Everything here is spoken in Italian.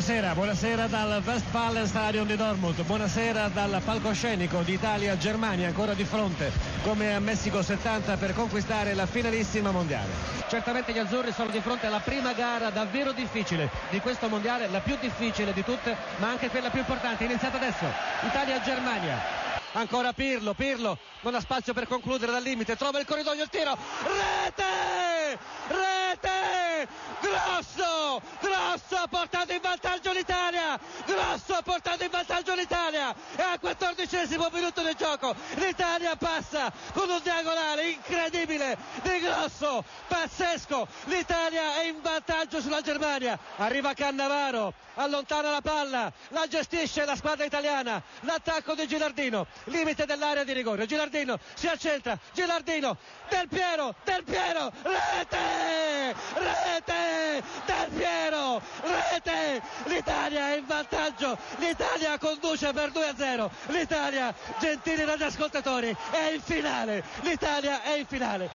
Buonasera, buonasera dal Westfalenstadion di Dortmund, buonasera dal palcoscenico di Italia-Germania, ancora di fronte come a Messico 70 per conquistare la finalissima mondiale. Certamente gli azzurri sono di fronte alla prima gara davvero difficile di questo mondiale, la più difficile di tutte ma anche quella più importante, iniziata adesso, Italia-Germania. Ancora Pirlo, non ha spazio per concludere dal limite, trova il corridoio, il tiro, rete, Grosso ha portato in vantaggio l'Italia, e al 14° minuto del gioco l'Italia passa con un diagonale incredibile di Grosso, pazzesco, l'Italia è in vantaggio sulla Germania, arriva Cannavaro, allontana la palla, la gestisce la squadra italiana, l'attacco di Gilardino, limite dell'area di rigore, Gilardino si accentra, Del Piero, rete, Del Piero, rete, l'Italia è in vantaggio, l'Italia conduce per 2-0, l'Italia, gentili radioascoltatori, è in finale, l'Italia è in finale.